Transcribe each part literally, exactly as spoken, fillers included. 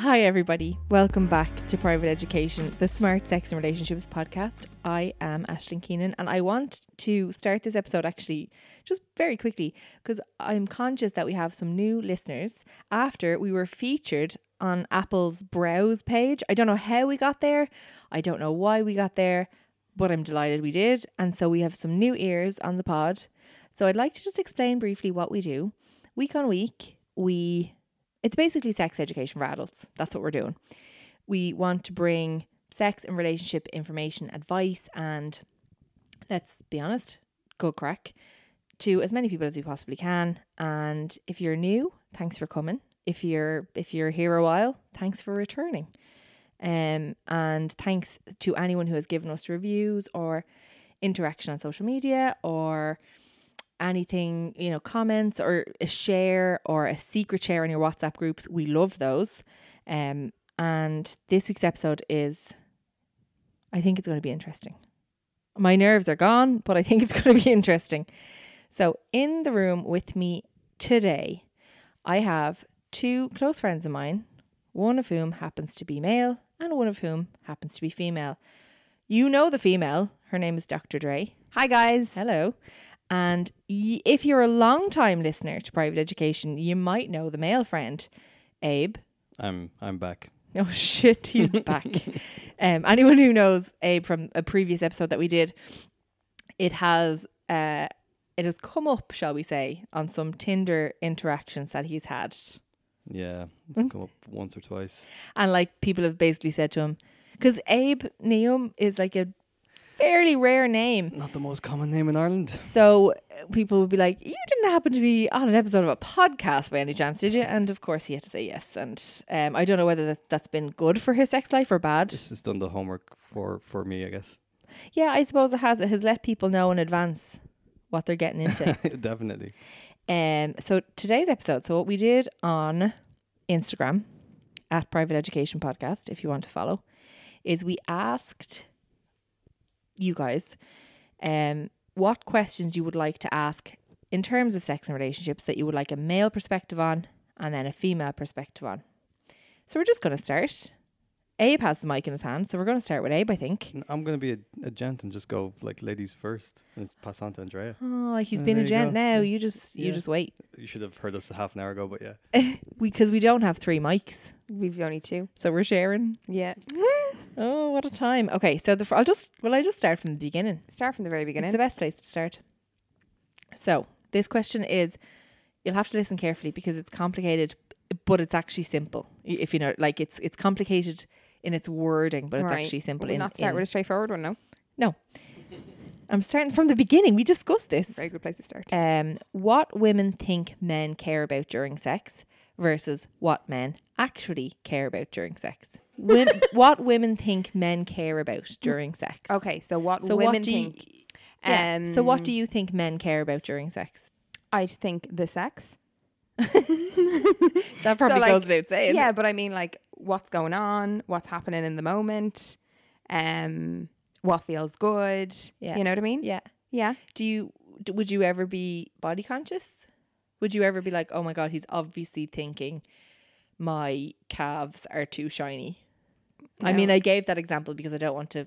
Hi everybody, welcome back to Private Education, the Smart Sex and Relationships podcast. I am Aisling Keenan, and I want to start this episode actually just very quickly because I'm conscious that we have some new listeners after we were featured on Apple's Browse page. I don't know how we got there, I don't know why we got there, but I'm delighted we did, and so we have some new ears on the pod. So I'd like to just explain briefly what we do. Week on week, we... It's basically sex education for adults. That's what we're doing. We want to bring sex and relationship information, advice, and let's be honest, good crack to as many people as we possibly can. And if you're new, thanks for coming. If you're if you're here a while, thanks for returning. Um, and thanks to anyone who has given us reviews or interaction on social media or anything, you know, comments or a share or a secret share in your WhatsApp groups. We love those. Um, and this week's episode is, I think it's going to be interesting. My nerves are gone, but I think it's going to be interesting. So in the room with me today, I have two close friends of mine, one of whom happens to be male and one of whom happens to be female. You know the female. Her name is Doctor Dre. Hi guys. Hello. And if you're a long-time listener to Private Education, you might know the male friend, Abe. I'm I'm back. Oh shit, he's back. Um, anyone who knows Abe from a previous episode that we did, it has uh, it has come up, shall we say, on some Tinder interactions that he's had. Yeah, it's mm. come up once or twice. And like people have basically said to him, because Abe Neum is like a fairly rare name. Not the most common name in Ireland. So uh, people would be like, you didn't happen to be on an episode of a podcast by any chance, did you? And of course he had to say yes. And um, I don't know whether that, that's been good for his sex life or bad. This has done the homework for, for me, I guess. Yeah, I suppose it has. It has let people know in advance what they're getting into. Definitely. Um, so today's episode, so what we did on Instagram, at Private Education Podcast, if you want to follow, is we asked... you guys, um, what questions you would like to ask in terms of sex and relationships that you would like a male perspective on and then a female perspective on. So we're just going to start. Abe has the mic in his hand, so we're going to start with Abe, I think. I'm going to be a, a gent and just go like ladies first and pass on to Andrea. Oh, he's and been a gent now. Yeah. You just you yeah. just wait. You should have heard us half an hour ago, but yeah. Because we, we don't have three mics. We've only two. So we're sharing. Yeah. Oh, what a time. Okay, so the fr- I'll just, well, I just start from the beginning. Start from the very beginning. It's the best place to start. So this question is, you'll have to listen carefully because it's complicated, but it's actually simple. If you know, like it's it's complicated in its wording, but it's right. actually simple. We'll in, not start in with a straightforward one, no? No. I'm starting from the beginning. We discussed this. Very good place to start. Um, what women think men care about during sex versus what men actually care about during sex. Women, what women think men care about during sex. Okay, so what so women what do think. You, yeah. um, so what do you think men care about during sex? I think the sex. That probably so goes like, without saying. Yeah, but I mean like what's going on, what's happening in the moment, um, what feels good. Yeah. You know what I mean? Yeah. Yeah. Do you, d- would you ever be body conscious? Would you ever be like, oh my God, he's obviously thinking my calves are too shiny? No. I mean, I gave that example because I don't want to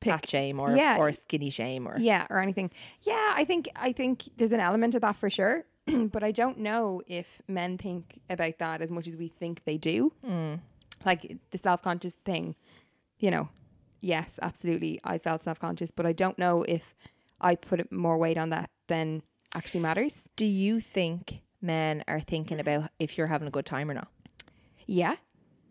pat shame or yeah. or skinny shame or yeah or anything. Yeah, I think I think there's an element of that for sure, but I don't know if men think about that as much as we think they do. Mm. Like the self-conscious thing, you know. Yes, absolutely. I felt self-conscious, but I don't know if I put more weight on that than actually matters. Do you think men are thinking about if you're having a good time or not? Yeah.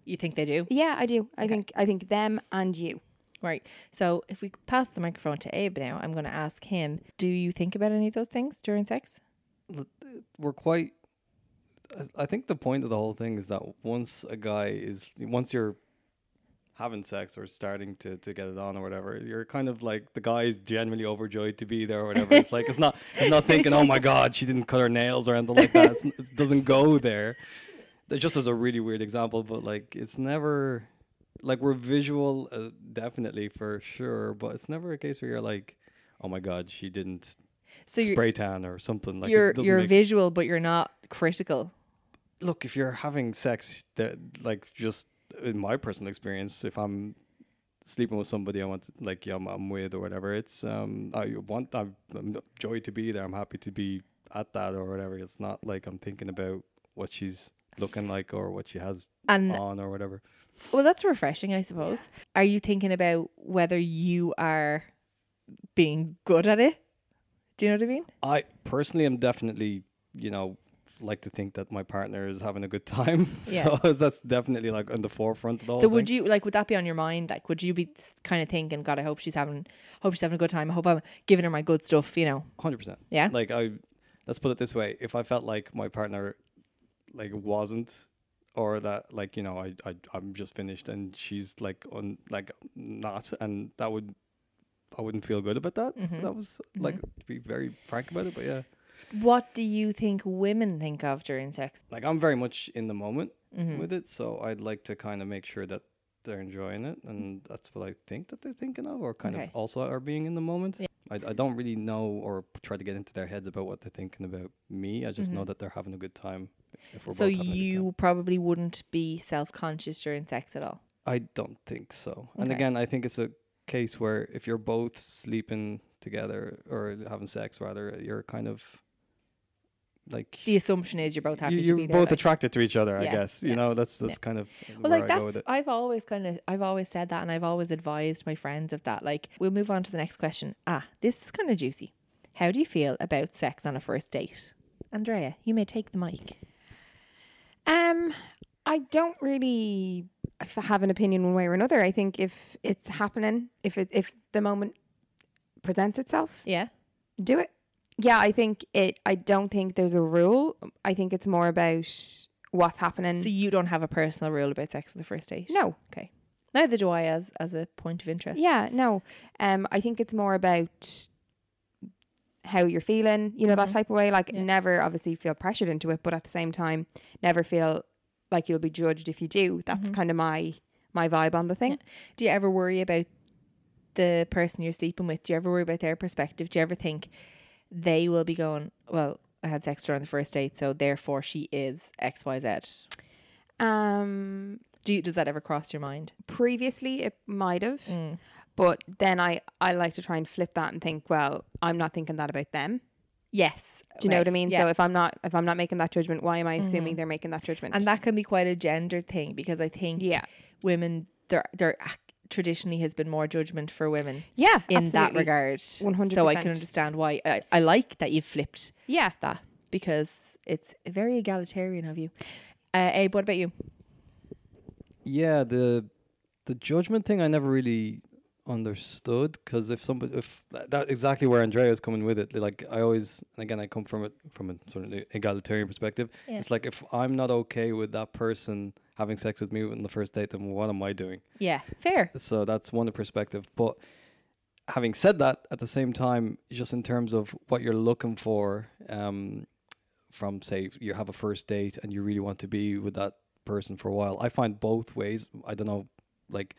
You think they do? Yeah, I do. I okay. think I think them and you. Right. So if we pass the microphone to Abe now, I'm going to ask him, do you think about any of those things during sex? We're quite... I think the point of the whole thing is that once a guy is... Once you're having sex or starting to, to get it on or whatever, you're kind of like... The guy's genuinely overjoyed to be there or whatever. It's like, it's not it's not thinking, oh my God, she didn't cut her nails or anything like that. It's, it doesn't go there. That just is a really weird example, but like, it's never... Like, we're visual, uh, definitely, for sure, but it's never a case where you're like, oh my God, she didn't so spray tan or something. Like You're, you're visual, but you're not critical. Look, if you're having sex, that, like, just in my personal experience, if I'm sleeping with somebody I want to, like, yeah, I'm, I'm with or whatever, it's, um, I want, I'm, I'm joyed to be there, I'm happy to be at that or whatever. It's not like I'm thinking about what she's looking like or what she has and on or whatever. Well, that's refreshing, I suppose. Yeah. Are you thinking about whether you are being good at it? Do you know what I mean? I personally am definitely, you know, like to think that my partner is having a good time. Yeah. So that's definitely like on the forefront of all. So would you like, would that be on your mind? Like, would you be kind of thinking, God, I hope she's having, hope she's having a good time. I hope I'm giving her my good stuff, you know? one hundred percent. Yeah. Like, I, let's put it this way. If I felt like my partner like wasn't, or that, like, you know, I, I, I'm just finished and she's like, on, like not, and that would, I wouldn't feel good about that. Mm-hmm. That was like, mm-hmm. to be very frank about it, but yeah. What do you think women think of during sex? Like, I'm very much in the moment mm-hmm. with it, so I'd like to kind of make sure that they're enjoying it, and that's what I think that they're thinking of, or kind okay. of also are being in the moment. Yeah. I, I don't really know or try to get into their heads about what they're thinking about me. I just mm-hmm. know that they're having a good time. If we're so both you probably wouldn't be self-conscious during sex at all? I don't think so. Okay. And again, I think it's a case where if you're both sleeping together or having sex, rather, you're kind of like... The assumption is you're both happy you're to be there. You're both attracted like. to each other, yeah. I guess. You yeah. know, that's that's yeah. kind of well, where like I go with it. I've always kind of, I've always said that, and I've always advised my friends of that. Like, we'll move on to the next question. Ah, this is kind of juicy. How do you feel about sex on a first date? Andrea, you may take the mic. Um, I don't really f- have an opinion one way or another. I think if it's happening, if it, if the moment presents itself, yeah, do it. Yeah, I think it. I don't think there's a rule. I think it's more about what's happening. So you don't have a personal rule about sex on the first date? No. Okay. Neither do I, as as a point of interest. Yeah. No. Um, I think it's more about how you're feeling, you know, mm-hmm. that type of way. Like, yeah. never obviously feel pressured into it, but at the same time, never feel like you'll be judged if you do. That's mm-hmm. kind of my my vibe on the thing. Yeah. Do you ever worry about the person you're sleeping with? Do you ever worry about their perspective? Do you ever think they will be going, well, I had sex with her on the first date, so therefore she is X, Y, Z? Um, do you, does that ever cross your mind? Previously, it might have. Mm. But then I, I like to try and flip that and think, well, I'm not thinking that about them. Yes. Do you right. know what I mean? Yeah. So if I'm not if I'm not making that judgment, why am I assuming mm-hmm. they're making that judgment? And that can be quite a gendered thing, because I think yeah. women, there there traditionally has been more judgment for women. Yeah, in absolutely. that regard. one hundred percent. So I can understand why. I, I like that you've flipped yeah. that, because it's very egalitarian of you. Uh, Abe, what about you? Yeah, the the judgment thing I never really... understood, because if somebody if that, that's exactly where Andrea is coming with it. Like, I always, and again, I come from it from a sort of egalitarian perspective. Yeah. It's like, if I'm not okay with that person having sex with me on the first date, then what am I doing? Yeah, fair. So that's one perspective. But having said that, at the same time, just in terms of what you're looking for, um, from say you have a first date and you really want to be with that person for a while, I find both ways. I don't know, like.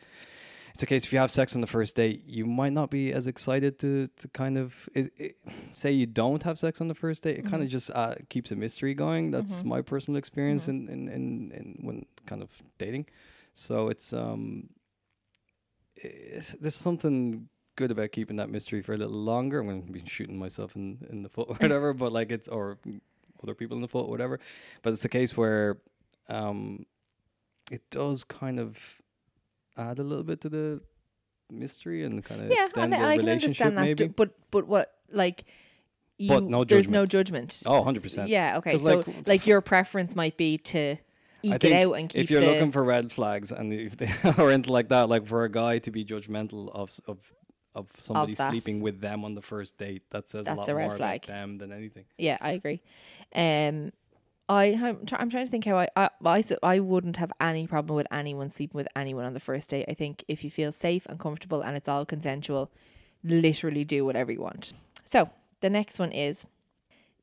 It's a case if you have sex on the first date, you might not be as excited to, to kind of it, it, say you don't have sex on the first date. It mm-hmm. kind of just uh, keeps a mystery going. That's mm-hmm. my personal experience mm-hmm. in, in, in, in when kind of dating. So it's um, it's, there's something good about keeping that mystery for a little longer. I'm going to be shooting myself in, in the foot or whatever, but like it's or other people in the foot or whatever. But it's the case where um, it does kind of add a little bit to the mystery and kind of yeah, extend and the I relationship, can understand that maybe. Too, but but what like you, but no judgment. There's no judgment. Oh, one hundred percent. Yeah, okay. So like, like your preference might be to eke it out and keep if you're the looking for red flags and if they are into like that, like for a guy to be judgmental of of of somebody of sleeping with them on the first date, that says That's a lot a red more flag. About them than anything. Yeah, I agree. Um, I I'm, try, I'm trying to think how I I, I I wouldn't have any problem with anyone sleeping with anyone on the first date. I think if you feel safe and comfortable and it's all consensual, literally do whatever you want. So the next one is,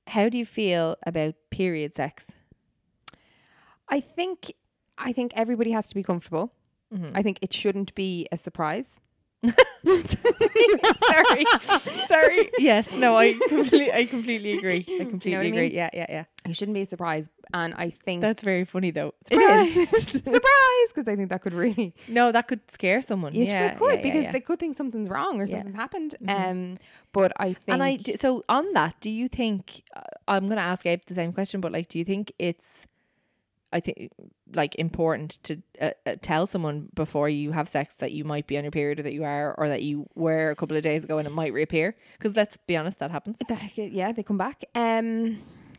how do you feel about period sex? I think I think everybody has to be comfortable. Mm-hmm. I think it shouldn't be a surprise. sorry sorry yes no I completely I completely agree I completely you know agree mean? yeah yeah yeah It shouldn't be a surprise, and I think that's very funny though. Surprise! It is. Surprise, because I think that could really no that could scare someone. It yeah, could yeah, because yeah, yeah. they could think something's wrong or something's yeah. happened. Mm-hmm. Um, but I think and I do, so on that, do you think uh, I'm going to ask Abe the same question, but like do you think it's I think like important to uh, uh, tell someone before you have sex that you might be on your period or that you are or that you were a couple of days ago and it might reappear, because let's be honest, that happens. Yeah, they come back. Um,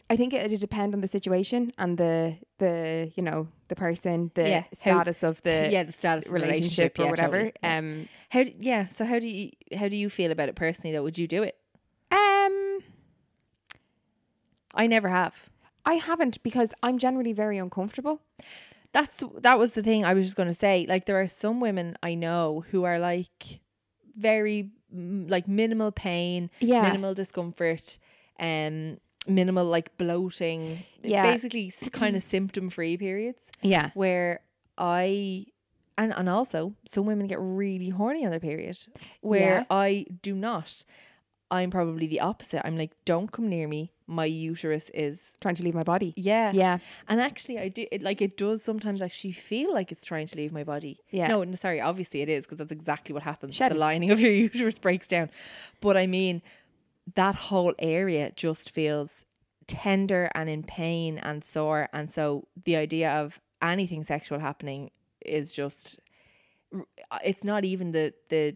I think it would depend on the situation and the the you know the person, the yeah, status how, of the yeah the status relationship, relationship or yeah, whatever. Totally, yeah. Um, how yeah. So how do you how do you feel about it personally? Though, would you do it? Um, I never have. I haven't, because I'm generally very uncomfortable. That's that was the thing I was just going to say. Like, there are some women I know who are like very like minimal pain, yeah. minimal discomfort, um, minimal like bloating, yeah. basically kind of symptom free periods. Yeah, where I and and also some women get really horny on their period, where yeah. I do not. I'm probably the opposite. I'm like, don't come near me. My uterus is trying to leave my body. Yeah. Yeah. And actually I do it, like it does sometimes actually feel like it's trying to leave my body. Yeah. No, no sorry. Obviously it is, because that's exactly what happens. Shut the up. Lining of your uterus breaks down. But I mean, that whole area just feels tender and in pain and sore. And so the idea of anything sexual happening is just, it's not even the, the,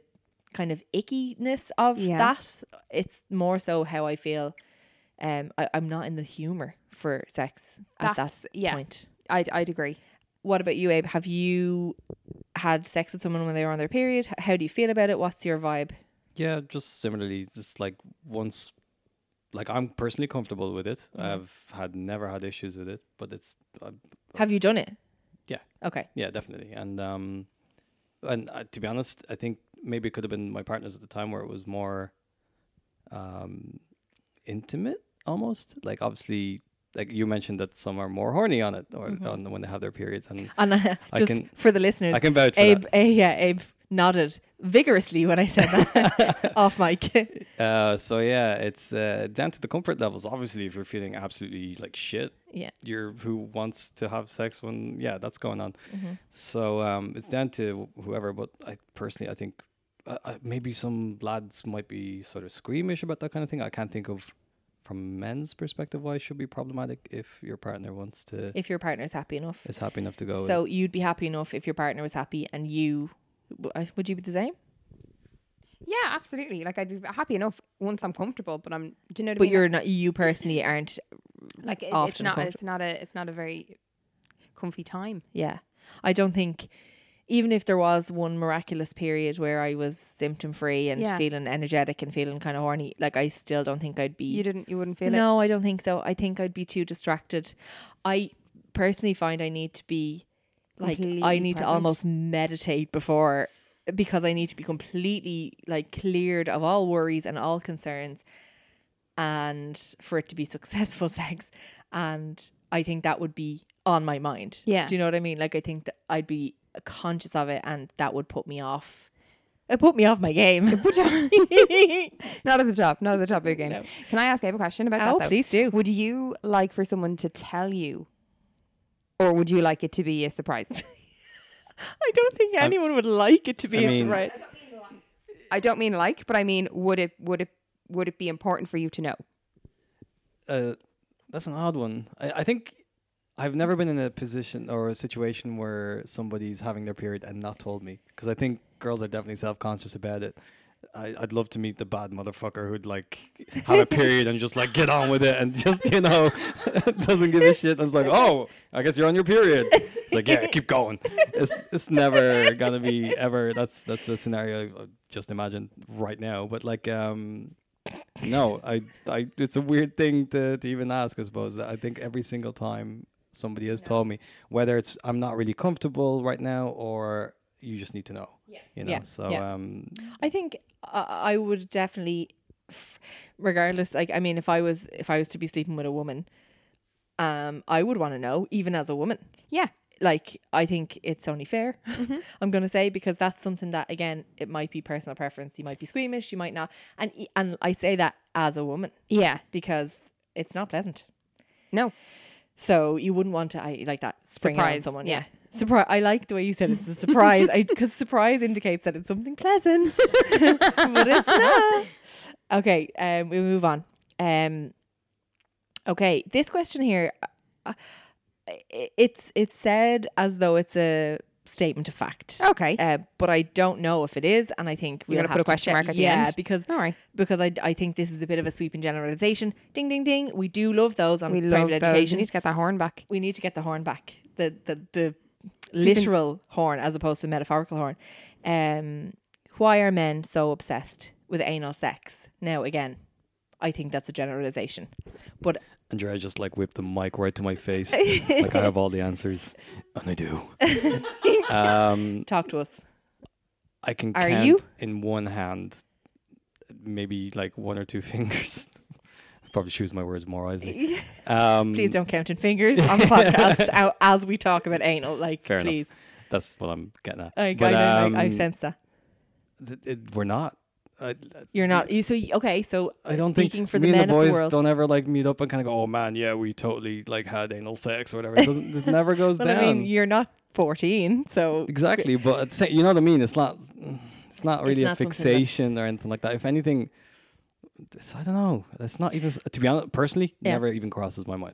kind of ickiness of yeah. that. It's more so how I feel. Um, I, I'm not in the humor for sex That's, at that yeah, point. I'd I'd agree. What about you, Abe? Have you had sex with someone when they were on their period? How do you feel about it? What's your vibe? Yeah, just similarly. Just like once, like I'm personally comfortable with it. Mm. I've had never had issues with it, but it's. Uh, Have you done it? Yeah. Okay. Yeah, definitely. And um, and uh, to be honest, I think. Maybe it could have been my partners at the time, where it was more um, intimate almost. Like obviously, like you mentioned that some are more horny on it or mm-hmm. on when they have their periods. And, and uh, I just can, for the listeners, I can vouch for Abe, that. A, yeah, Abe nodded vigorously when I said that off mic. uh, so yeah, it's uh, down to the comfort levels. Obviously, if you're feeling absolutely like shit, yeah, you're who wants to have sex when yeah that's going on. Mm-hmm. So um, it's down to whoever. But I personally, I think. Uh, maybe some lads might be sort of squeamish about that kind of thing. I can't think of from men's perspective why it should be problematic if your partner wants to... If your partner's happy enough. Is happy enough to go. So you'd be happy enough if your partner was happy, and you... Would you be the same? Yeah, absolutely. Like, I'd be happy enough once I'm comfortable, but I'm... Do you know what but I mean? You're not... You personally aren't like it, often it's not. It's not a. It's not a very comfy time. Yeah. I don't think... Even if there was one miraculous period where I was symptom free and yeah. feeling energetic and feeling kind of horny, like I still don't think I'd be. You didn't, you wouldn't feel no, it? No, I don't think so. I think I'd be too distracted. I personally find I need to be like, completely I need present. To almost meditate before, because I need to be completely like cleared of all worries and all concerns, and for it to be successful sex. And I think that would be on my mind. Yeah. Do you know what I mean? Like, I think that I'd be conscious of it, and that would put me off it put me off my game. not at the top not at the top of your game. No. Can I ask Abe a question about oh, that though? Please do. Would you like for someone to tell you, or would you like it to be a surprise? I don't think anyone um, would like it to be I a mean, surprise. I don't mean like, but I mean would it would it would it be important for you to know? Uh, that's an odd one. I, I think I've never been in a position or a situation where somebody's having their period and not told me, because I think girls are definitely self-conscious about it, I, I'd love to meet the bad motherfucker who'd like have a period and just like get on with it and just, you know, doesn't give a shit. I was like, oh, I guess you're on your period. It's like, yeah, keep going. It's it's never gonna be ever. That's that's the scenario I just imagined right now. But like, um, no, I I it's a weird thing to to even ask. I suppose I think every single time somebody has yeah. told me, whether it's I'm not really comfortable right now or you just need to know. Yeah. You know. Yeah. So yeah. um, I think. I would definitely, regardless, like, I mean, if I was, if I was to be sleeping with a woman, um, I would want to know, even as a woman. Yeah. Like, I think it's only fair, mm-hmm. I'm going to say, because that's something that, again, it might be personal preference. You might be squeamish, you might not. And, and I say that as a woman. Yeah. Because it's not pleasant. No. So you wouldn't want to, I like that, spring surprise. On someone. Yeah. yeah. Surprise! I like the way you said it's a surprise, because surprise indicates that it's something pleasant, but it's not. Okay, um, we move on. Um, okay, this question here, uh, it's it's said as though it's a statement of fact. Okay, uh, but I don't know if it is, and I think we're gonna put a question mark at the end. Yeah, because all right, because I I think this is a bit of a sweeping generalization. Ding ding ding! We do love those on Private Education. We need to get that horn back. We need to get the horn back. The the the. Literal horn as opposed to metaphorical horn. Um, why are men so obsessed with anal sex? Now, again, I think that's a generalization, but Andrea just like whipped the mic right to my face, like I have all the answers, and I do. um, Talk to us. I can are count you? In one hand, maybe like one or two fingers. Probably choose my words more wisely. Um, please don't count in fingers on the podcast as we talk about anal. Like, fair please. Enough. That's what I'm getting at. I, but, I, um, I, I sense that. Th- it, we're not. I, You're not. You, so okay. So I don't speaking think for the me men and the boys of the world, don't ever like meet up and kind of go, "Oh man, yeah, we totally like had anal sex or whatever." It, doesn't, it never goes well, down. I mean, you're not fourteen, so exactly. But you know what I mean. It's not. It's not really it's not a fixation or anything like that. If anything. I don't know. That's not even, to be honest, personally, yeah. never even crosses my mind.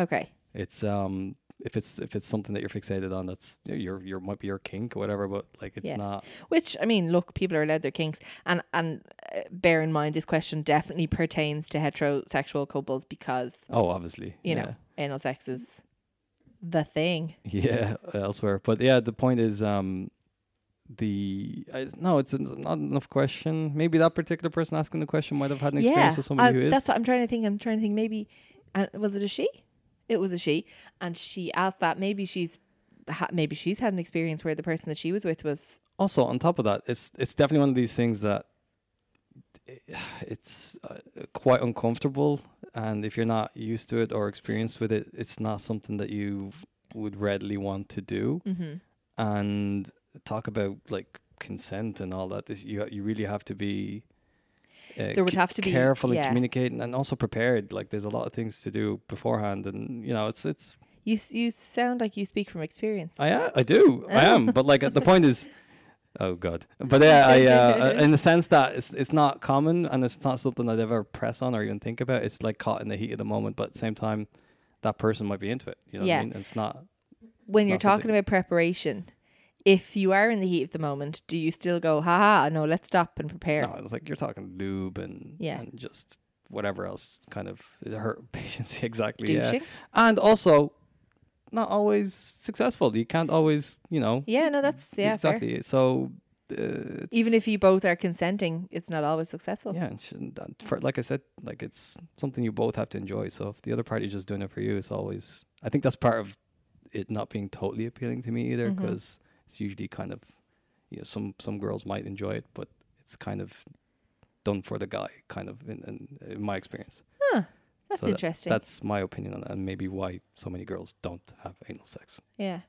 Okay. It's um if it's if it's something that you're fixated on, that's your your might be your kink or whatever, but like it's yeah. not. Which I mean, look, people are allowed their kinks, and and uh, bear in mind this question definitely pertains to heterosexual couples because oh, obviously, you yeah. know, anal sex is the thing. Yeah, elsewhere, but yeah, the point is, um, the uh, no, it's not enough question. Maybe that particular person asking the question might have had an yeah, experience with somebody I, who is. That's what I'm trying to think. I'm trying to think. Maybe uh, was it a she? It was a she, and she asked that. Maybe she's, ha- maybe she's had an experience where the person that she was with was. Also, on top of that, it's it's definitely one of these things that it's uh, quite uncomfortable, and if you're not used to it or experienced with it, it's not something that you would readily want to do. Mm-hmm. And talk about like consent and all that. This, you you really have to be. Uh, there would have to be careful yeah. and communicating, and also prepared. Like there's a lot of things to do beforehand, and you know it's it's. You you sound like you speak from experience. I am, I do I am, but like the point is, oh god. But yeah, I uh, in the sense that it's it's not common, and it's not something I'd ever press on or even think about. It's like caught in the heat of the moment, but at the same time, that person might be into it. You know yeah. what I mean? It's not. When it's you're not talking about preparation. If you are in the heat of the moment, do you still go, haha, no, let's stop and prepare? No, it's like you're talking lube and, yeah. and just whatever else kind of hurt patience. Exactly. Douching. Yeah. And also, not always successful. You can't always, you know. Yeah, no, that's, yeah. Exactly. Fair. So. Uh, Even if you both are consenting, it's not always successful. Yeah. And that, for, like I said, like it's something you both have to enjoy. So if the other party is just doing it for you, it's always, I think that's part of it not being totally appealing to me either, because mm-hmm. it's usually kind of, you know, some, some girls might enjoy it, but it's kind of done for the guy, kind of in, in, in my experience. Huh. That's so interesting. That, that's my opinion on that, and maybe why so many girls don't have anal sex. Yeah.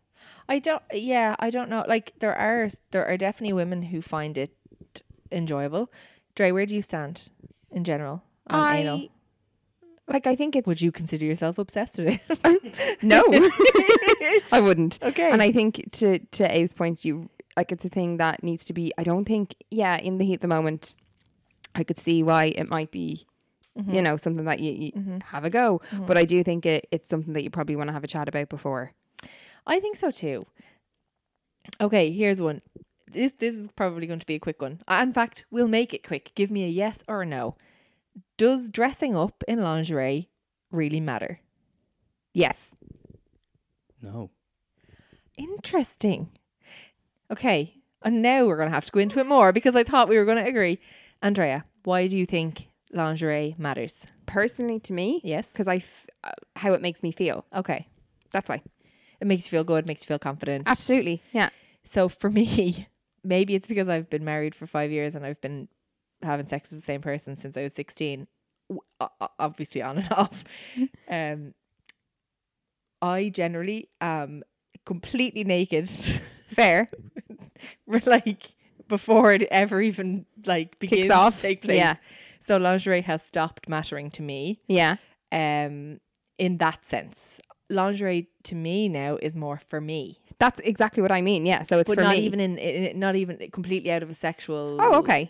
I don't, yeah, I don't know. Like, there are there are definitely women who find it enjoyable. Dre, where do you stand in general on I, anal? Like, I think it's... Would you consider yourself obsessed with it? No. I wouldn't. Okay. And I think to, to Abe's point, you like, it's a thing that needs to be, I don't think, yeah, in the heat of the moment, I could see why it might be, mm-hmm. you know, something that you, you mm-hmm. have a go. Mm-hmm. But I do think it, it's something that you probably want to have a chat about before. I think so too. Okay, here's one. This this is probably going to be a quick one. In fact, we'll make it quick. Give me a yes or a no. Does dressing up in lingerie really matter? Yes. No. Interesting. Okay, and now we're going to have to go into it more because I thought we were going to agree. Andrea, why do you think lingerie matters? Personally, to me, yes, because I f- how it makes me feel. Okay, that's why. It makes you feel good, makes you feel confident. Absolutely, yeah. So for me, maybe it's because I've been married for five years and I've been having sex with the same person since I was sixteen, obviously on and off. um, I generally am completely naked, fair, like before it ever even like begins off. to take place. Yeah. So lingerie has stopped mattering to me. Yeah. Um, in that sense. Lingerie to me now is more for me. That's exactly what I mean. Yeah, so it's but for not me. Even in, in not even completely out of a sexual. Oh, okay.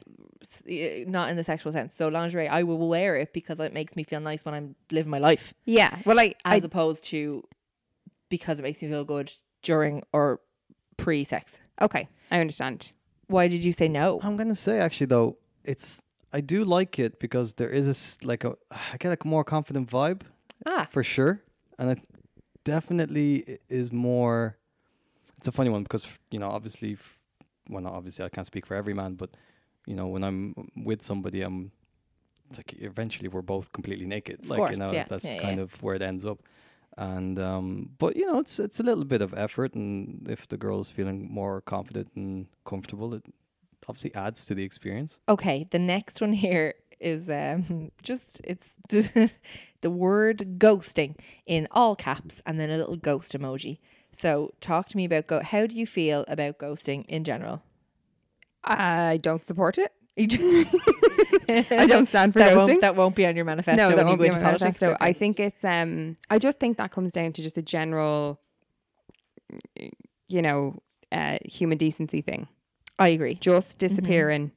Not in the sexual sense. So lingerie, I will wear it because it makes me feel nice when I'm living my life. Yeah. Well, I as I, opposed to because it makes me feel good during or pre-sex. Okay, I understand. Why did you say no? I'm gonna say actually though, it's I do like it because there is a like a I get a more confident vibe. Ah, for sure, and I. Definitely is more. It's a funny one because, you know, obviously, well, not obviously, I can't speak for every man, but, you know, when I'm with somebody, I'm it's like eventually we're both completely naked. Of like, course, you know, yeah. that's yeah, kind yeah. of where it ends up. And, um, but, you know, it's it's a little bit of effort. And if the girl is feeling more confident and comfortable, it obviously adds to the experience. Okay. The next one here is um, just, it's. The word ghosting in all caps and then a little ghost emoji. So talk to me about go- how do you feel about ghosting in general? I don't support it. I don't stand for that ghosting. Won't, that won't be on your manifesto. No, that won't be on your manifesto. Okay. I think it's, um, I just think that comes down to just a general, you know, uh, human decency thing. I agree. Just disappearing. Mm-hmm.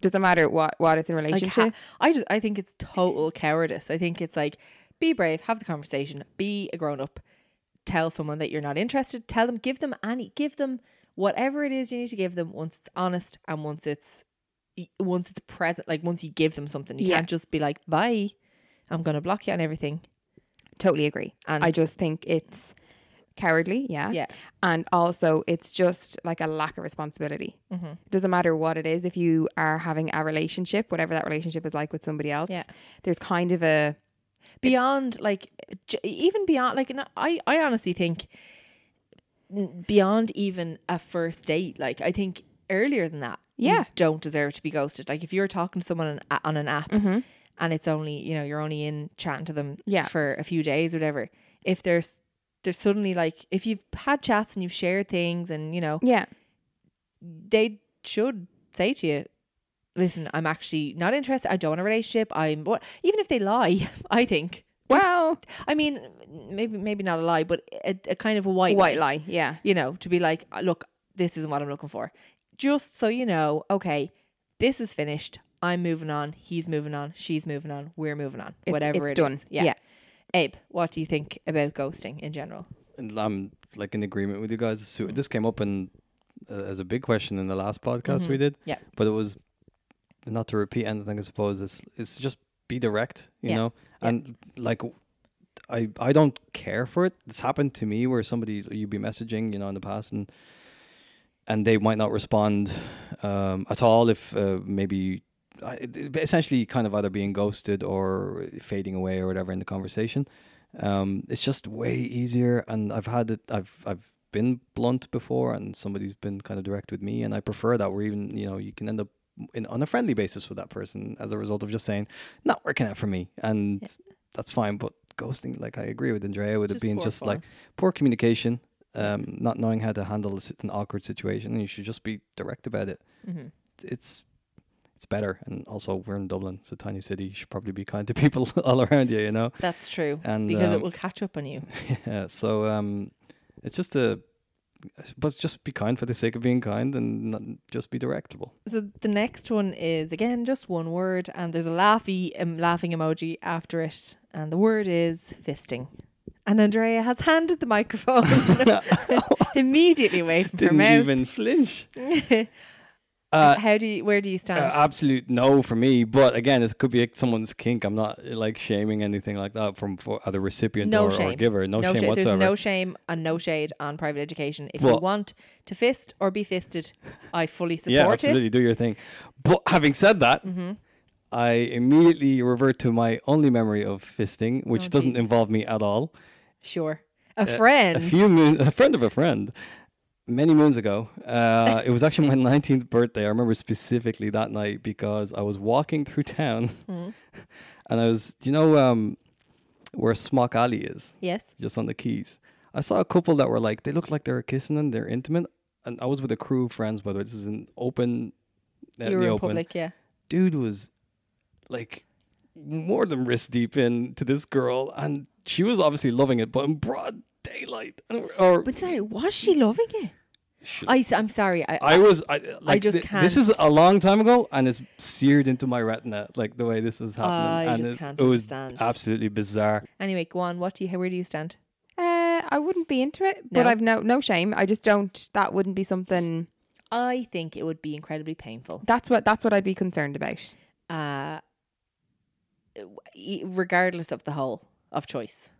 Doesn't matter what, what it's in relation like, to. I just I think it's total cowardice. I think it's like, be brave, have the conversation, be a grown up, tell someone that you're not interested, tell them, give them any, give them whatever it is you need to give them once it's honest and once it's once it's present, like once you give them something, you yeah. can't just be like, bye, I'm gonna block you on everything. Totally agree. And I just think it's cowardly, yeah. yeah. And also it's just like a lack of responsibility. Mm-hmm. It doesn't matter what it is. If you are having a relationship, whatever that relationship is like with somebody else, yeah. there's kind of a... Beyond, it, like, even beyond, like, I, I honestly think beyond even a first date, like, I think earlier than that, yeah. you don't deserve to be ghosted. Like, if you're talking to someone on, on an app mm-hmm. and it's only, you know, you're only in chatting to them yeah. for a few days or whatever, if there's they're suddenly like, if you've had chats and you've shared things and, you know, yeah, they should say to you, listen, I'm actually not interested. I don't want a relationship. I'm what, even if they lie, I think, well, just, I mean, maybe, maybe not a lie, but a, a kind of a white, white lie. lie. Yeah. You know, to be like, look, this isn't what I'm looking for. Just so you know, okay, this is finished. I'm moving on. He's moving on. She's moving on. We're moving on. It's, whatever it's it done. Is. Yeah. yeah. Abe, what do you think about ghosting in general? I'm like in agreement with you guys. So this came up in, uh, as a big question in the last podcast mm-hmm. we did. Yeah. But it was, not to repeat anything, I suppose, it's, it's just be direct, you yeah. know? And yeah. like, I, I don't care for it. It's happened to me where somebody you'd be messaging, you know, in the past, and and they might not respond um, at all if uh, maybe I, essentially kind of either being ghosted or fading away or whatever in the conversation. Um, it's just way easier, and I've had it. I've I've been blunt before, and somebody's been kind of direct with me, and I prefer that. Where even, you know, you can end up in on a friendly basis with that person as a result of just saying not working out for me, and yeah. that's fine. But ghosting, like I agree with Andrea, with just it being just form. like poor communication, um, not knowing how to handle an awkward situation, and you should just be direct about it. Mm-hmm. It's it's better, and also we're in Dublin, it's a tiny city. You should probably be kind to people all around you, you know. That's true, and because um, it will catch up on you. Yeah. So um, it's just a, but just be kind for the sake of being kind, and not just be directable. So the next one is again just one word, and there's a laughy um, laughing emoji after it, and the word is fisting. And Andrea has handed the microphone immediately away from Didn't her mouth. Didn't even flinch. uh, How do you? Where do you stand? Uh, absolute no for me. But again, it could be someone's kink. I'm not like shaming anything like that from for the recipient no or, or giver. No, no shame sh- whatsoever. There's no shame and no shade on private education. If well, you want to fist or be fisted, I fully support it. Yeah, absolutely. It. Do your thing. But having said that. Mm-hmm. I immediately revert to my only memory of fisting, which oh, doesn't Jesus. involve me at all. Sure. A uh, friend. A few moon, a friend of a friend. Many moons ago. Uh, it was actually my nineteenth birthday. I remember specifically that night because I was walking through town mm. and I was, you know, um, where Smock Alley is? Yes. Just on the Keys. I saw a couple that were like, they looked like they were kissing and they're intimate. And I was with a crew of friends, by the way. This is an open. Uh, you were in open. Public, yeah. Dude was like more than wrist deep in to this girl, and she was obviously loving it, but in broad daylight. Or but sorry, was she loving it? She, I, I'm sorry. I, I was. I, like I just th- can't. This is a long time ago, and it's seared into my retina, like the way this was happening. Uh, I and just can't it was absolutely bizarre. Anyway, go on. What do you? Where do you stand? Uh, I wouldn't be into it, no. but I've no no shame. I just don't. That wouldn't be something. I think it would be incredibly painful. That's what. That's what I'd be concerned about. Uh. Regardless of the whole of choice.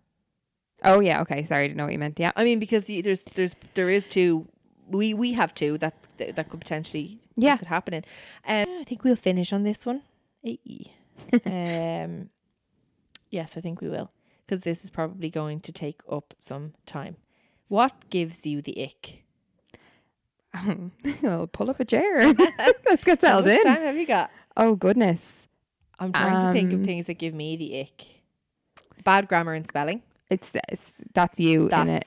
Oh yeah, okay. Sorry, I didn't know what you meant. Yeah, I mean because there's there's there is two. We we have two that that could potentially yeah that could happen in. Um, I think we'll finish on this one. um, yes, I think we will because this is probably going to take up some time. What gives you the ick? Um, I'll pull up a chair. Let's get settled in. How much time have you got? Oh goodness. I'm trying um, to think of things that give me the ick. Bad grammar and spelling. It's, it's that's you that's, in it.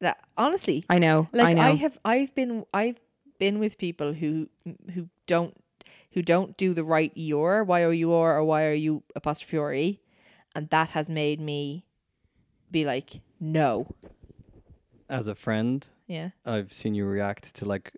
That honestly, I know. Like I, know. I have, I've been, I've been with people who who don't who don't do the right your y o u r or y o u apostrophe r e, and that has made me be like no. As a friend, yeah, I've seen you react to like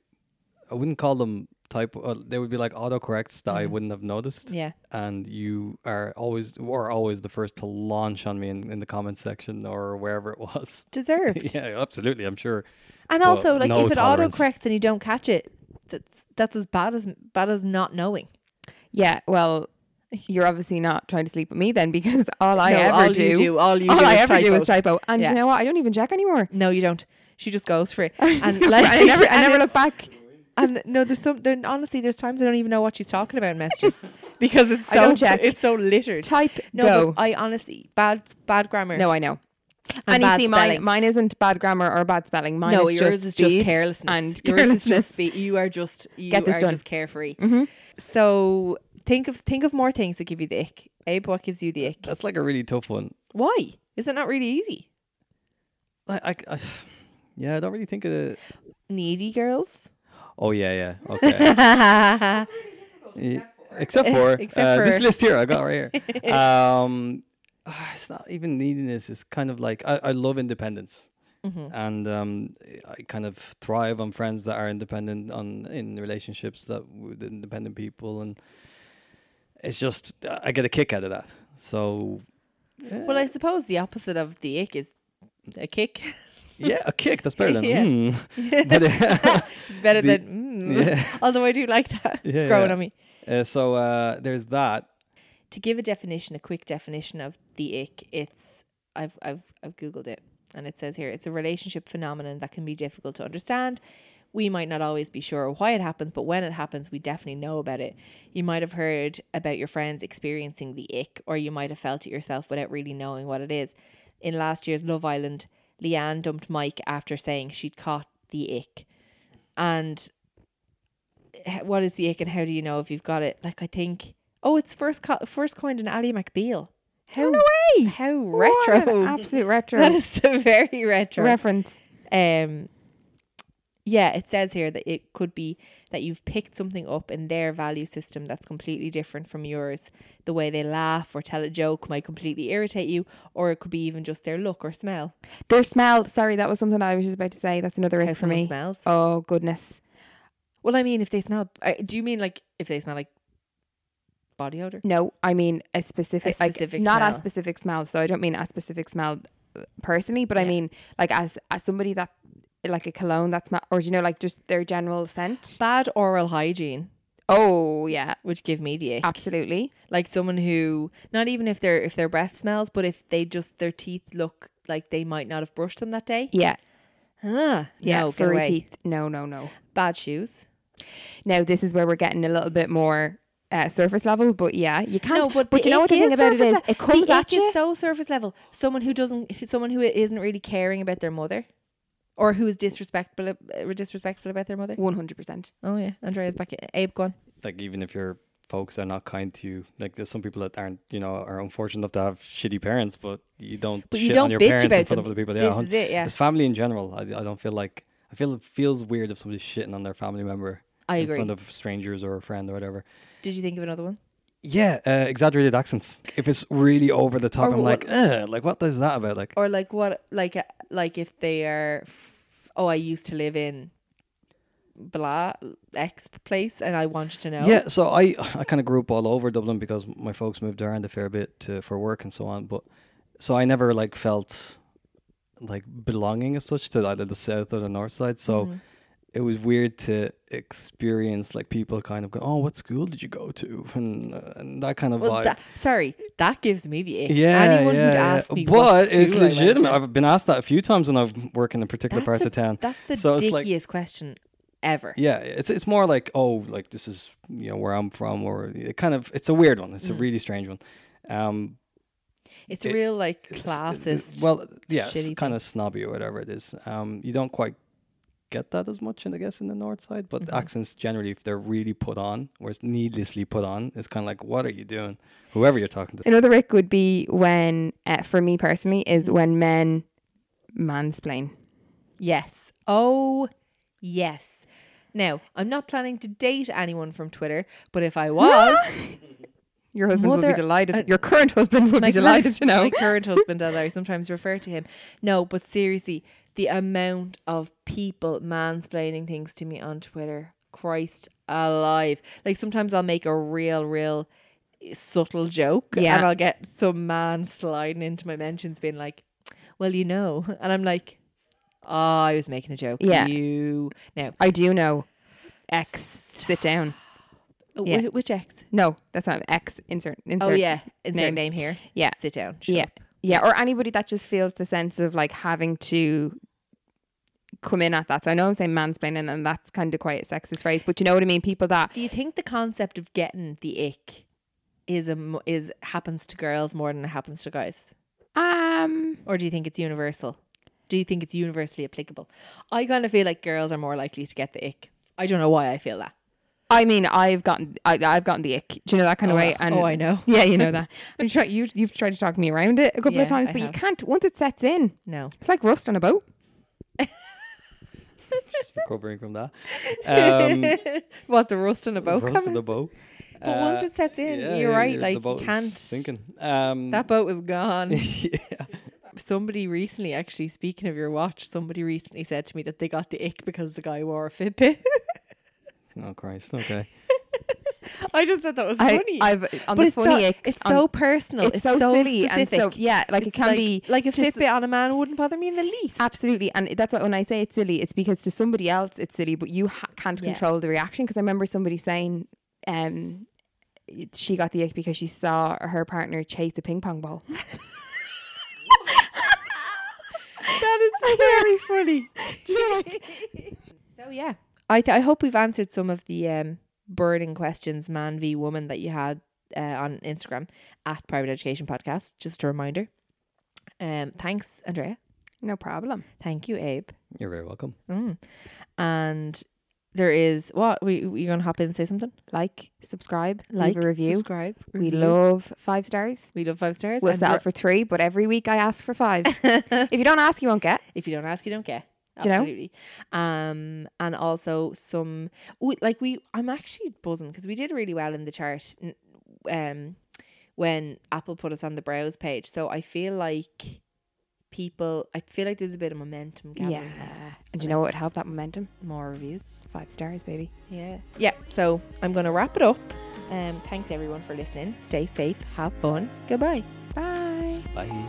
I wouldn't call them. Type uh, they would be like autocorrects that mm-hmm. I wouldn't have noticed. Yeah, and you are always were always the first to launch on me in, in the comments section or wherever it was. Deserved. Yeah, absolutely. I'm sure. And but also, like no if it tolerance. autocorrects and you don't catch it, that's that's as bad as bad as not knowing. Yeah. Well, you're obviously not trying to sleep with me then, because all I no, ever all do, you do, all you all do I ever typos. do is typo. And yeah. you know what? I don't even check anymore. No, you don't. She just goes for it, and like, I never, I never look back. And no, there's some. There, honestly, there's times I don't even know what she's talking about in messages because it's so it's so littered. Type no, go. I honestly bad bad grammar. No, I know. And, and you see, mine, mine isn't bad grammar or bad spelling. Mine no, is yours just is just carelessness. And yours carelessness. is just speed. You are just you Get this are done. just carefree. Mm-hmm. So think of think of more things that give you the ick. Abe, what gives you the ick? That's like a really tough one. Why? Is it not really easy? I, I, I yeah, I don't really think of it. Needy girls. Oh, yeah, yeah. Okay. really except for, except for, uh, for this list here I got right here. Um, it's not even neediness. It's kind of like I, I love independence. Mm-hmm. And um, I kind of thrive on friends that are independent on in relationships that with independent people. And it's just I get a kick out of that. So. Yeah. Well, I suppose the opposite of the ick is a kick. Yeah, a kick. That's better than yeah. mm. but, uh, it's better the, than mm. yeah. Although I do like that. Yeah, it's growing yeah. on me. Uh, so uh, there's that. To give a definition, a quick definition of the ick, it's I've I've I've Googled it, and it says here, it's a relationship phenomenon that can be difficult to understand. We might not always be sure why it happens, but when it happens, we definitely know about it. You might have heard about your friends experiencing the ick, or you might have felt it yourself without really knowing what it is. In last year's Love Island, Leanne dumped Mike after saying she'd caught the ick. And what is the ick, and how do you know if you've got it? Like, I think, oh, it's first co- first coined in Ally McBeal. How, no way! How retro. What an absolute retro. That is a very retro reference. Um, yeah, it says here that it could be that you've picked something up in their value system that's completely different from yours. The way they laugh or tell a joke might completely irritate you, or it could be even just their look or smell. Their smell. Sorry, that was something I was just about to say. That's another ick for me. Smells. Oh, goodness. Well, I mean, if they smell... Do you mean like if they smell like body odor? No, I mean a specific, a specific like, not a specific smell. So I don't mean a specific smell personally, but yeah. I mean like as as somebody that like a cologne that's not, or you know, like just their general scent. Bad oral hygiene. Oh yeah, which give me the ick. Absolutely. Like someone who, not even if their if their breath smells, but if they just their teeth look like they might not have brushed them that day. Yeah. Huh. Yeah. No, furry teeth. No, no, no. Bad shoes. Now this is where we're getting a little bit more. Uh, surface level, but yeah, you can't. No, but but you know what the thing about it is, le- it comes the at you. Is so surface level. Someone who doesn't, someone who isn't really caring about their mother, or who is disrespectful, uh, disrespectful about their mother. One hundred percent. Oh yeah, Andrea's back. Abe, go on. Like even if your folks are not kind to you, like there's some people that aren't, you know, are unfortunate enough to have shitty parents, but you don't. But shit you don't on your bitch parents about in front them. Of other people. Yeah, this is it. Yeah, it's family in general. I, I don't feel like I feel it feels weird if somebody's shitting on their family member. I in agree. Front of strangers or a friend or whatever. Did you think of another one? Yeah, uh, exaggerated accents. If it's really over the top, or I'm what, like, eh, like what is that about? Like, or like what, like, like if they are, f- oh, I used to live in blah X place, and I want to know. Yeah, so I, I kind of grew up all over Dublin because my folks moved around a fair bit to, for work and so on. But so I never like felt like belonging as such to either the south or the north side. So. Mm-hmm. It was weird to experience like people kind of go, oh, what school did you go to? And, uh, and that kind of well, vibe. That, sorry, that gives me the ick. Yeah, Anyone yeah, who'd yeah. ask me But it's legitimate. I've been asked that a few times when I've worked in particular that's parts a, of town. That's the so dickiest like, question ever. Yeah, it's it's more like, oh, like this is, you know, where I'm from, or it kind of, it's a weird one. It's mm. a really strange one. Um, it's it, real like classist. Well, yeah, it's kind of snobby or whatever it is. Um, you don't quite get that as much, and I guess in the north side, but mm-hmm. accents generally, if they're really put on, or it's needlessly put on, it's kind of like, what are you doing? Whoever you're talking to. Another ick would be when, uh, for me personally, is when men mansplain. Yes. Oh, yes. Now, I'm not planning to date anyone from Twitter, but if I was, your husband Mother, would be delighted. Uh, your current husband would be delighted to know. My current husband, as I sometimes refer to him. No, but seriously. The amount of people mansplaining things to me on Twitter, Christ alive. Like sometimes I'll make a real, real subtle joke yeah. and I'll get some man sliding into my mentions being like, well, you know. And I'm like, oh, I was making a joke. Yeah. You know. I do know. X, Stop. Sit down. Oh, yeah. Which, which X? No, that's not X. Insert, insert. Oh, yeah. Insert name, name here. Yeah. Sit down. Shut yeah. up. Yeah. Or anybody that just feels the sense of like having to come in at that. So I know I'm saying mansplaining, and that's kind of quite a sexist phrase, but you know what I mean? People that... Do you think the concept of getting the ick is a, is happens to girls more than it happens to guys? Um, Or do you think it's universal? Do you think it's universally applicable? I kind of feel like girls are more likely to get the ick. I don't know why I feel that. I mean, I've gotten, I, I've gotten the ick. Do you know that kind oh, of way? And oh, I know. Yeah, you know that. I'm try, you, you've tried to talk me around it a couple yeah, of times, I but have. You can't, once it sets in. No. It's like rust on a boat. Just recovering from that. Um, what, the rust on a boat? Rust on a boat. But uh, once it sets in, yeah, you're right. You're, like, you can't. Thinking. Um, that boat was gone. Yeah. Somebody recently, actually, speaking of your watch, somebody recently said to me that they got the ick because the guy wore a Fitbit. Oh Christ! Okay. I just thought that was I, funny. I've on but the funny. So, it's on, so personal. It's, it's so, so silly specific. And so yeah, like it's it can like, be like a Fitbit on a man wouldn't bother me in the least. Absolutely, and that's why when I say it's silly, it's because to somebody else it's silly, but you ha- can't yeah. control the reaction. Because I remember somebody saying, um, she got the ick because she saw her partner chase a ping pong ball. Very funny. So yeah, I th- I hope we've answered some of the um burning questions, man v woman, that you had uh, on Instagram at Private Education Podcast. Just a reminder. Um, thanks, Andrea. No problem. Thank you, Abe. You're very welcome. Mm. And there is what we you gonna hop in and say something? Like, subscribe, like, leave a review. Subscribe. Review. We love five stars. We love five stars. We'll and sell br- for three, but every week I ask for five. If you don't ask, you won't get. If you don't ask, you don't get. Absolutely. You know? Um, and also some ooh, like we. I'm actually buzzing because we did really well in the chart. Um, when Apple put us on the browse page, so I feel like. People, I feel like there's a bit of momentum gathering. Yeah. And do you know what would help that momentum? More reviews. Five stars, baby. Yeah. Yeah. So I'm going to wrap it up. Um, thanks everyone for listening. Stay safe. Have fun. Goodbye. Bye. Bye.